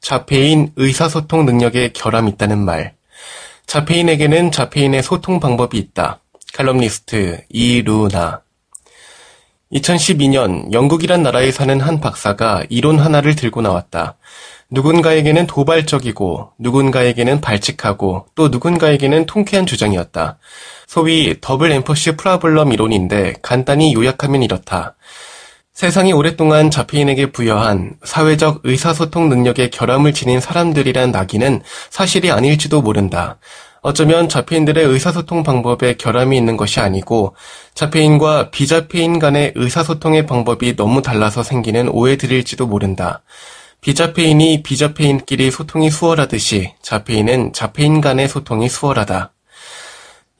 자폐인 의사소통 능력에 결함이 있다는 말. 자폐인에게는 자폐인의 소통 방법이 있다. 칼럼니스트 이루나. 2012년 영국이란 나라에 사는 한 박사가 이론 하나를 들고 나왔다. 누군가에게는 도발적이고 누군가에게는 발칙하고 또 누군가에게는 통쾌한 주장이었다. 소위 더블 엠퍼시 프라블럼 이론인데 간단히 요약하면 이렇다. 세상이 오랫동안 자폐인에게 부여한 사회적 의사소통 능력의 결함을 지닌 사람들이란 낙인은 사실이 아닐지도 모른다. 어쩌면 자폐인들의 의사소통 방법에 결함이 있는 것이 아니고 자폐인과 비자폐인 간의 의사소통의 방법이 너무 달라서 생기는 오해들일지도 모른다. 비자폐인이 비자폐인끼리 소통이 수월하듯이 자폐인은 자폐인 간의 소통이 수월하다.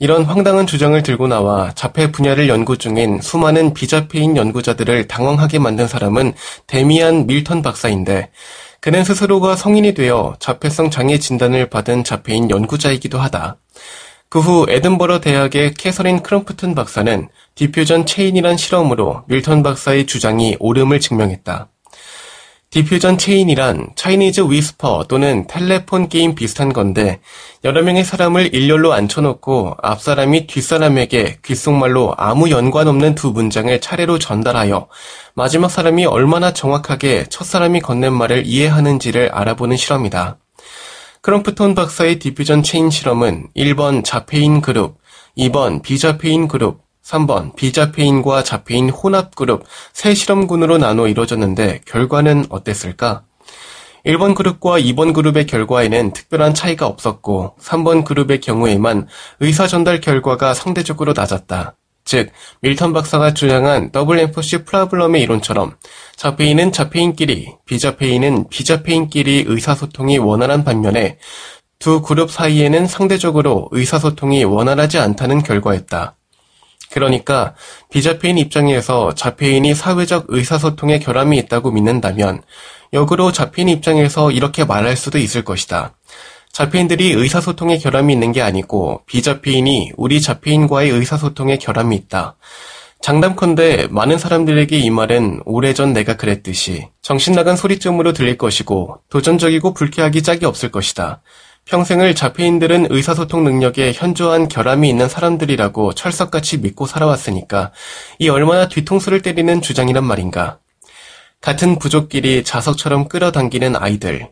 이런 황당한 주장을 들고 나와 자폐 분야를 연구 중인 수많은 비자폐인 연구자들을 당황하게 만든 사람은 데미안 밀턴 박사인데 그는 스스로가 성인이 되어 자폐성 장애 진단을 받은 자폐인 연구자이기도 하다. 그 후 에든버러 대학의 캐서린 크럼프튼 박사는 디퓨전 체인이란 실험으로 밀턴 박사의 주장이 옳음을 증명했다. 디퓨전 체인이란 차이니즈 위스퍼 또는 텔레폰 게임 비슷한 건데 여러 명의 사람을 일렬로 앉혀놓고 앞사람이 뒷사람에게 귓속말로 아무 연관없는 두 문장을 차례로 전달하여 마지막 사람이 얼마나 정확하게 첫 사람이 건넨 말을 이해하는지를 알아보는 실험이다. 크럼프톤 박사의 디퓨전 체인 실험은 1번 자폐인 그룹, 2번 비자폐인 그룹, 3번 비자폐인과 자폐인 혼합그룹 세 실험군으로 나눠 이뤄졌는데 결과는 어땠을까? 1번 그룹과 2번 그룹의 결과에는 특별한 차이가 없었고 3번 그룹의 경우에만 의사 전달 결과가 상대적으로 낮았다. 즉, 밀턴 박사가 주장한 더블 엠퍼시 프라블럼의 이론처럼 자폐인은 자폐인끼리, 비자폐인은 비자폐인끼리 의사소통이 원활한 반면에 두 그룹 사이에는 상대적으로 의사소통이 원활하지 않다는 결과였다. 그러니까 비자폐인 입장에서 자폐인이 사회적 의사소통에 결함이 있다고 믿는다면 역으로 자폐인 입장에서 이렇게 말할 수도 있을 것이다. 자폐인들이 의사소통에 결함이 있는 게 아니고 비자폐인이 우리 자폐인과의 의사소통에 결함이 있다. 장담컨대 많은 사람들에게 이 말은 오래전 내가 그랬듯이 정신나간 소리쯤으로 들릴 것이고 도전적이고 불쾌하기 짝이 없을 것이다. 평생을 자폐인들은 의사소통 능력에 현저한 결함이 있는 사람들이라고 철석같이 믿고 살아왔으니까 이 얼마나 뒤통수를 때리는 주장이란 말인가. 같은 부족끼리 자석처럼 끌어당기는 아이들.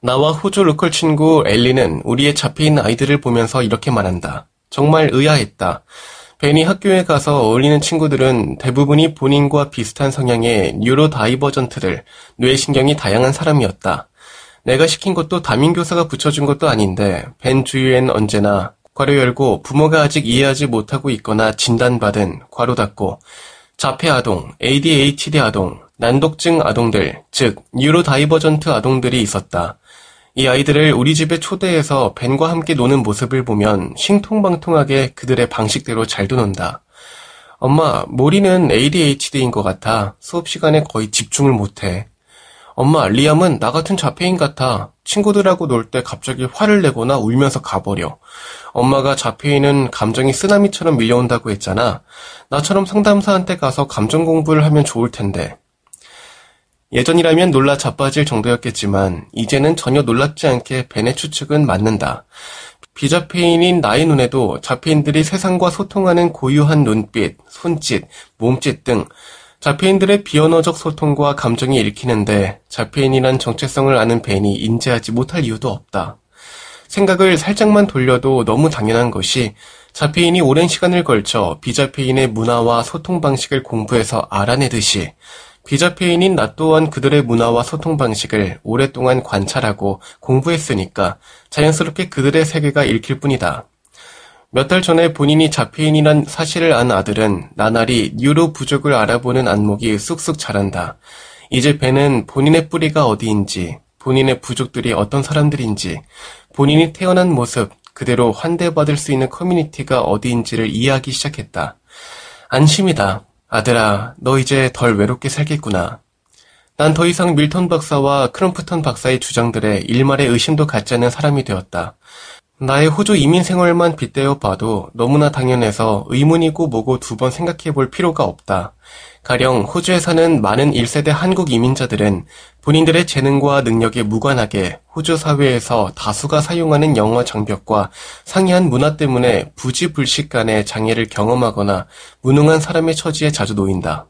나와 호주 로컬 친구 엘리는 우리의 자폐인 아이들을 보면서 이렇게 말한다. 정말 의아했다. 벤이 학교에 가서 어울리는 친구들은 대부분이 본인과 비슷한 성향의 뉴로다이버전트들, 뇌신경이 다양한 사람이었다. 내가 시킨 것도 담임교사가 붙여준 것도 아닌데 벤 주위엔 언제나 괄호 열고 부모가 아직 이해하지 못하고 있거나 진단받은 괄호 닫고 자폐아동, ADHD 아동, 난독증 아동들, 즉 뉴로다이버전트 아동들이 있었다. 이 아이들을 우리 집에 초대해서 벤과 함께 노는 모습을 보면 신통방통하게 그들의 방식대로 잘도 논다. 엄마, 모리는 ADHD인 것 같아. 수업시간에 거의 집중을 못해. 엄마, 리암은 나 같은 자폐인 같아. 친구들하고 놀 때 갑자기 화를 내거나 울면서 가버려. 엄마가 자폐인은 감정이 쓰나미처럼 밀려온다고 했잖아. 나처럼 상담사한테 가서 감정 공부를 하면 좋을 텐데. 예전이라면 놀라 자빠질 정도였겠지만 이제는 전혀 놀랍지 않게 벤의 추측은 맞는다. 비자폐인인 나의 눈에도 자폐인들이 세상과 소통하는 고유한 눈빛, 손짓, 몸짓 등 자폐인들의 비언어적 소통과 감정이 읽히는데 자폐인이란 정체성을 아는 벤이 인지하지 못할 이유도 없다. 생각을 살짝만 돌려도 너무 당연한 것이 자폐인이 오랜 시간을 걸쳐 비자폐인의 문화와 소통 방식을 공부해서 알아내듯이 비자폐인인 나 또한 그들의 문화와 소통 방식을 오랫동안 관찰하고 공부했으니까 자연스럽게 그들의 세계가 읽힐 뿐이다. 몇 달 전에 본인이 자폐인이란 사실을 안 아들은 나날이 뉴로 부족을 알아보는 안목이 쑥쑥 자란다. 이제 벤은 본인의 뿌리가 어디인지, 본인의 부족들이 어떤 사람들인지, 본인이 태어난 모습 그대로 환대받을 수 있는 커뮤니티가 어디인지를 이해하기 시작했다. 안심이다. 아들아, 너 이제 덜 외롭게 살겠구나. 난 더 이상 밀턴 박사와 크롬프턴 박사의 주장들에 일말의 의심도 갖지 않는 사람이 되었다. 나의 호주 이민 생활만 빗대어 봐도 너무나 당연해서 의문이고 뭐고 두 번 생각해 볼 필요가 없다. 가령 호주에 사는 많은 1세대 한국 이민자들은 본인들의 재능과 능력에 무관하게 호주 사회에서 다수가 사용하는 영어 장벽과 상이한 문화 때문에 부지불식 간의 장애를 경험하거나 무능한 사람의 처지에 자주 놓인다.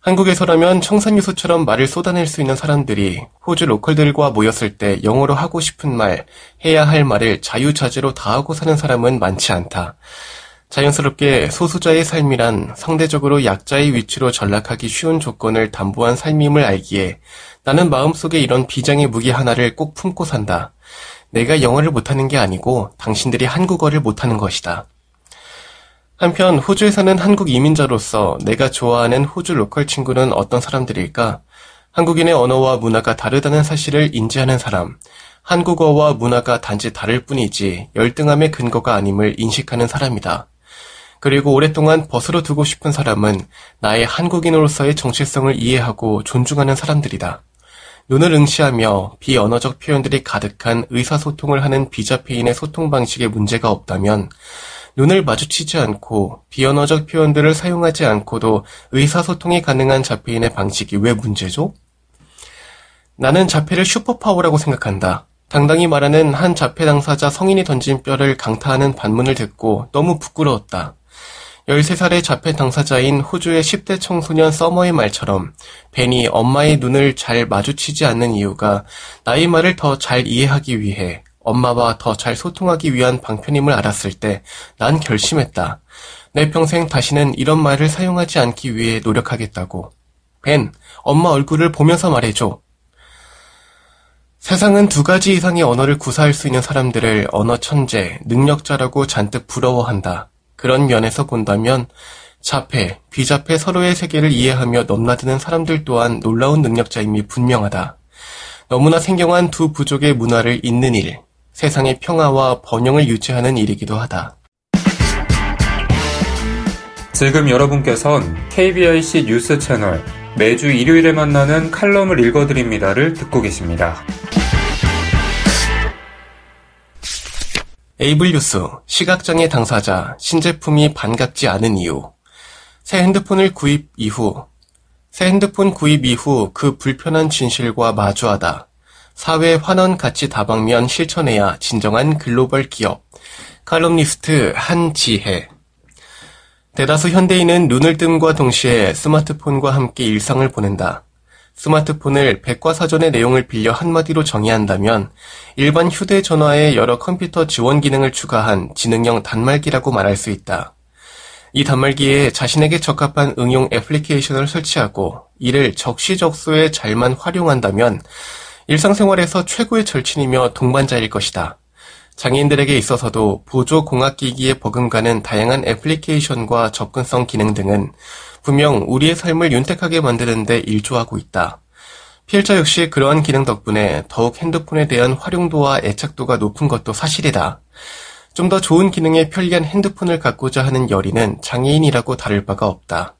한국에서라면 청산유수처럼 말을 쏟아낼 수 있는 사람들이 호주 로컬들과 모였을 때 영어로 하고 싶은 말, 해야 할 말을 자유자재로 다 하고 사는 사람은 많지 않다. 자연스럽게 소수자의 삶이란 상대적으로 약자의 위치로 전락하기 쉬운 조건을 담보한 삶임을 알기에 나는 마음속에 이런 비장의 무기 하나를 꼭 품고 산다. 내가 영어를 못하는 게 아니고 당신들이 한국어를 못하는 것이다. 한편 호주에 사는 한국 이민자로서 내가 좋아하는 호주 로컬 친구는 어떤 사람들일까? 한국인의 언어와 문화가 다르다는 사실을 인지하는 사람, 한국어와 문화가 단지 다를 뿐이지 열등함의 근거가 아님을 인식하는 사람이다. 그리고 오랫동안 벗으로 두고 싶은 사람은 나의 한국인으로서의 정체성을 이해하고 존중하는 사람들이다. 눈을 응시하며 비언어적 표현들이 가득한 의사소통을 하는 비자폐인의 소통 방식에 문제가 없다면 눈을 마주치지 않고 비언어적 표현들을 사용하지 않고도 의사소통이 가능한 자폐인의 방식이 왜 문제죠? 나는 자폐를 슈퍼파워라고 생각한다. 당당히 말하는 한 자폐 당사자 성인이 던진 뼈를 강타하는 반문을 듣고 너무 부끄러웠다. 13살의 자폐 당사자인 호주의 10대 청소년 서머의 말처럼 벤이 엄마의 눈을 잘 마주치지 않는 이유가 나의 말을 더 잘 이해하기 위해 엄마와 더 잘 소통하기 위한 방편임을 알았을 때 난 결심했다. 내 평생 다시는 이런 말을 사용하지 않기 위해 노력하겠다고. 벤, 엄마 얼굴을 보면서 말해줘. 세상은 두 가지 이상의 언어를 구사할 수 있는 사람들을 언어 천재, 능력자라고 잔뜩 부러워한다. 그런 면에서 본다면 자폐, 비자폐 서로의 세계를 이해하며 넘나드는 사람들 또한 놀라운 능력자임이 분명하다. 너무나 생경한 두 부족의 문화를 잇는 일, 세상의 평화와 번영을 유지하는 일이기도 하다. 지금 여러분께선 KBIC 뉴스 채널 매주 일요일에 만나는 칼럼을 읽어드립니다를 듣고 계십니다. 에이블 뉴스, 시각장애 당사자, 신제품이 반갑지 않은 이유. 새 핸드폰을 구입 이후 새 핸드폰 구입 이후 그 불편한 진실과 마주하다. 사회 환원 가치 다방면 실천해야 진정한 글로벌 기업. 칼럼니스트 한지혜. 대다수 현대인은 눈을 뜸과 동시에 스마트폰과 함께 일상을 보낸다. 스마트폰을 백과사전의 내용을 빌려 한마디로 정의한다면 일반 휴대전화에 여러 컴퓨터 지원 기능을 추가한 지능형 단말기라고 말할 수 있다. 이 단말기에 자신에게 적합한 응용 애플리케이션을 설치하고 이를 적시적소에 잘만 활용한다면 일상생활에서 최고의 절친이며 동반자일 것이다. 장애인들에게 있어서도 보조공학기기에 버금가는 다양한 애플리케이션과 접근성 기능 등은 분명 우리의 삶을 윤택하게 만드는 데 일조하고 있다. 필자 역시 그러한 기능 덕분에 더욱 핸드폰에 대한 활용도와 애착도가 높은 것도 사실이다. 좀 더 좋은 기능에 편리한 핸드폰을 갖고자 하는 열의는 장애인이라고 다를 바가 없다.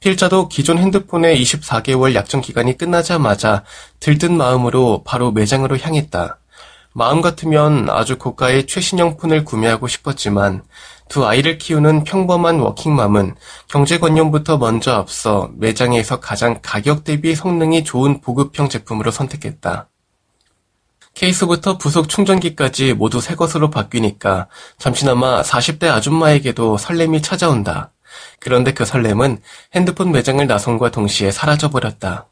필자도 기존 핸드폰의 24개월 약정기간이 끝나자마자 들뜬 마음으로 바로 매장으로 향했다. 마음 같으면 아주 고가의 최신형 폰을 구매하고 싶었지만 두 아이를 키우는 평범한 워킹맘은 경제관념부터 먼저 앞서 매장에서 가장 가격 대비 성능이 좋은 보급형 제품으로 선택했다. 케이스부터 부속 충전기까지 모두 새 것으로 바뀌니까 잠시나마 40대 아줌마에게도 설렘이 찾아온다. 그런데 그 설렘은 핸드폰 매장을 나선과 동시에 사라져버렸다.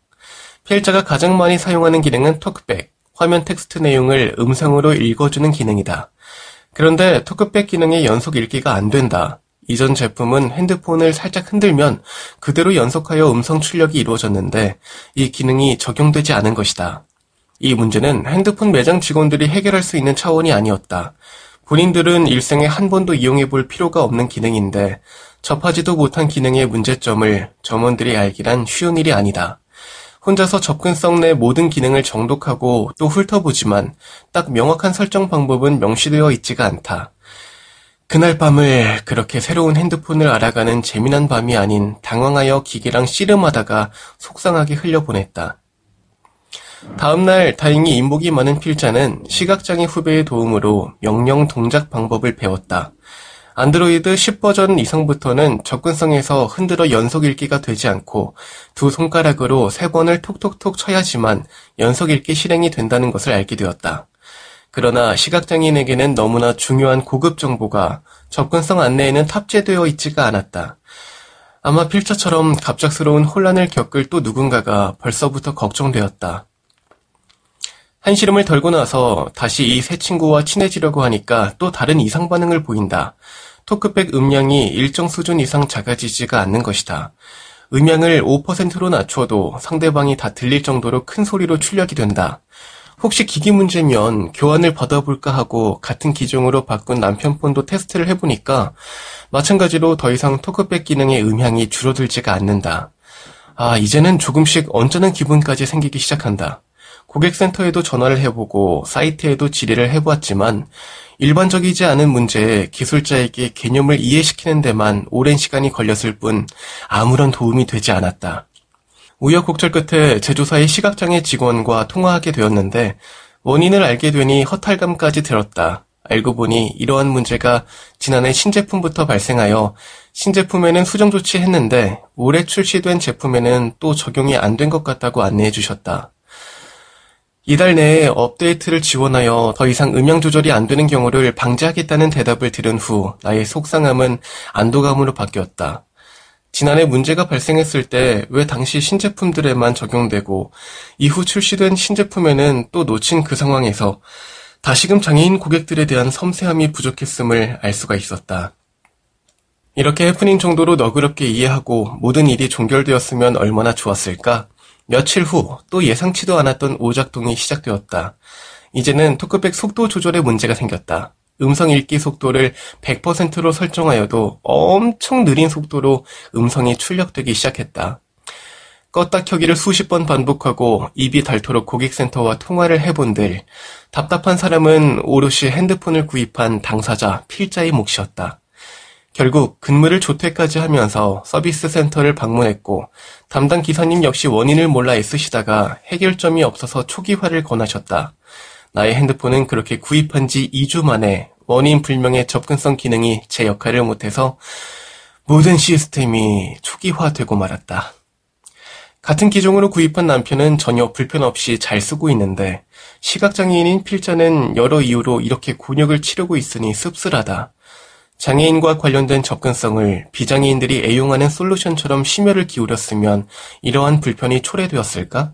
피해자가 가장 많이 사용하는 기능은 톡백, 화면 텍스트 내용을 음성으로 읽어주는 기능이다. 그런데 토크백 기능의 연속 읽기가 안 된다. 이전 제품은 핸드폰을 살짝 흔들면 그대로 연속하여 음성 출력이 이루어졌는데 이 기능이 적용되지 않은 것이다. 이 문제는 핸드폰 매장 직원들이 해결할 수 있는 차원이 아니었다. 본인들은 일생에 한 번도 이용해볼 필요가 없는 기능인데 접하지도 못한 기능의 문제점을 점원들이 알기란 쉬운 일이 아니다. 혼자서 접근성 내 모든 기능을 정독하고 또 훑어보지만 딱 명확한 설정 방법은 명시되어 있지가 않다. 그날 밤을 그렇게 새로운 핸드폰을 알아가는 재미난 밤이 아닌 당황하여 기계랑 씨름하다가 속상하게 흘려보냈다. 다음날 다행히 인복이 많은 필자는 시각장애 후배의 도움으로 명령 동작 방법을 배웠다. 안드로이드 10버전 이상부터는 접근성에서 흔들어 연속 읽기가 되지 않고 두 손가락으로 3번을 톡톡톡 쳐야지만 연속 읽기 실행이 된다는 것을 알게 되었다. 그러나 시각장애인에게는 너무나 중요한 고급 정보가 접근성 안내에는 탑재되어 있지가 않았다. 아마 필자처럼 갑작스러운 혼란을 겪을 또 누군가가 벌써부터 걱정되었다. 한시름을 덜고 나서 다시 이 새 친구와 친해지려고 하니까 또 다른 이상 반응을 보인다. 토크백 음량이 일정 수준 이상 작아지지가 않는 것이다. 음량을 5%로 낮춰도 상대방이 다 들릴 정도로 큰 소리로 출력이 된다. 혹시 기기 문제면 교환을 받아볼까 하고 같은 기종으로 바꾼 남편폰도 테스트를 해보니까 마찬가지로 더 이상 토크백 기능의 음향이 줄어들지가 않는다. 아, 이제는 조금씩 언짢은 기분까지 생기기 시작한다. 고객센터에도 전화를 해보고 사이트에도 질의를 해보았지만 일반적이지 않은 문제에 기술자에게 개념을 이해시키는 데만 오랜 시간이 걸렸을 뿐 아무런 도움이 되지 않았다. 우여곡절 끝에 제조사의 시각장애 직원과 통화하게 되었는데 원인을 알게 되니 허탈감까지 들었다. 알고 보니 이러한 문제가 지난해 신제품부터 발생하여 신제품에는 수정 조치했는데 올해 출시된 제품에는 또 적용이 안 된 것 같다고 안내해 주셨다. 이달 내에 업데이트를 지원하여 더 이상 음향 조절이 안 되는 경우를 방지하겠다는 대답을 들은 후 나의 속상함은 안도감으로 바뀌었다. 지난해 문제가 발생했을 때 왜 당시 신제품들에만 적용되고 이후 출시된 신제품에는 또 놓친 그 상황에서 다시금 장애인 고객들에 대한 섬세함이 부족했음을 알 수가 있었다. 이렇게 해프닝 정도로 너그럽게 이해하고 모든 일이 종결되었으면 얼마나 좋았을까? 며칠 후 또 예상치도 않았던 오작동이 시작되었다. 이제는 토크백 속도 조절에 문제가 생겼다. 음성 읽기 속도를 100%로 설정하여도 엄청 느린 속도로 음성이 출력되기 시작했다. 껐다 켜기를 수십 번 반복하고 입이 닳도록 고객센터와 통화를 해본들 답답한 사람은 오롯이 핸드폰을 구입한 당사자 필자의 몫이었다. 결국 근무를 조퇴까지 하면서 서비스 센터를 방문했고 담당 기사님 역시 원인을 몰라 애쓰시다가 해결점이 없어서 초기화를 권하셨다. 나의 핸드폰은 그렇게 구입한 지 2주 만에 원인 불명의 접근성 기능이 제 역할을 못해서 모든 시스템이 초기화되고 말았다. 같은 기종으로 구입한 남편은 전혀 불편 없이 잘 쓰고 있는데 시각장애인인 필자는 여러 이유로 이렇게 곤욕을 치르고 있으니 씁쓸하다. 장애인과 관련된 접근성을 비장애인들이 애용하는 솔루션처럼 심혈을 기울였으면 이러한 불편이 초래되었을까?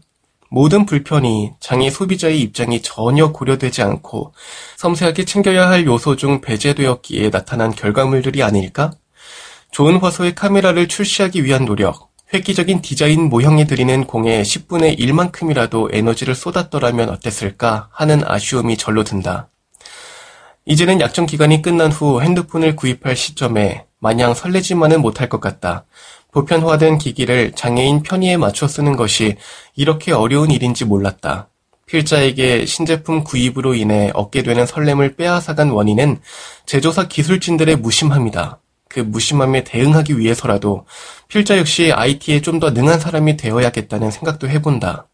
모든 불편이 장애 소비자의 입장이 전혀 고려되지 않고 섬세하게 챙겨야 할 요소 중 배제되었기에 나타난 결과물들이 아닐까? 좋은 화소의 카메라를 출시하기 위한 노력, 획기적인 디자인 모형에 들이는 공에 10분의 1만큼이라도 에너지를 쏟았더라면 어땠을까 하는 아쉬움이 절로 든다. 이제는 약정 기간이 끝난 후 핸드폰을 구입할 시점에 마냥 설레지만은 못할 것 같다. 보편화된 기기를 장애인 편의에 맞춰 쓰는 것이 이렇게 어려운 일인지 몰랐다. 필자에게 신제품 구입으로 인해 얻게 되는 설렘을 빼앗아간 원인은 제조사 기술진들의 무심함이다. 그 무심함에 대응하기 위해서라도 필자 역시 IT에 좀 더 능한 사람이 되어야겠다는 생각도 해본다.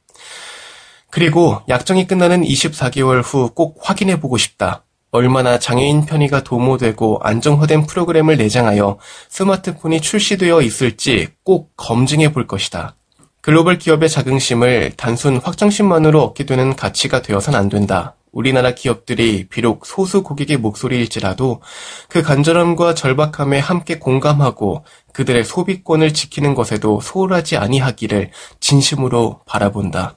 그리고 약정이 끝나는 24개월 후 꼭 확인해보고 싶다. 얼마나 장애인 편의가 도모되고 안정화된 프로그램을 내장하여 스마트폰이 출시되어 있을지 꼭 검증해 볼 것이다. 글로벌 기업의 자긍심을 단순 확장심만으로 얻게 되는 가치가 되어선 안 된다. 우리나라 기업들이 비록 소수 고객의 목소리일지라도 그 간절함과 절박함에 함께 공감하고 그들의 소비권을 지키는 것에도 소홀하지 아니하기를 진심으로 바라본다.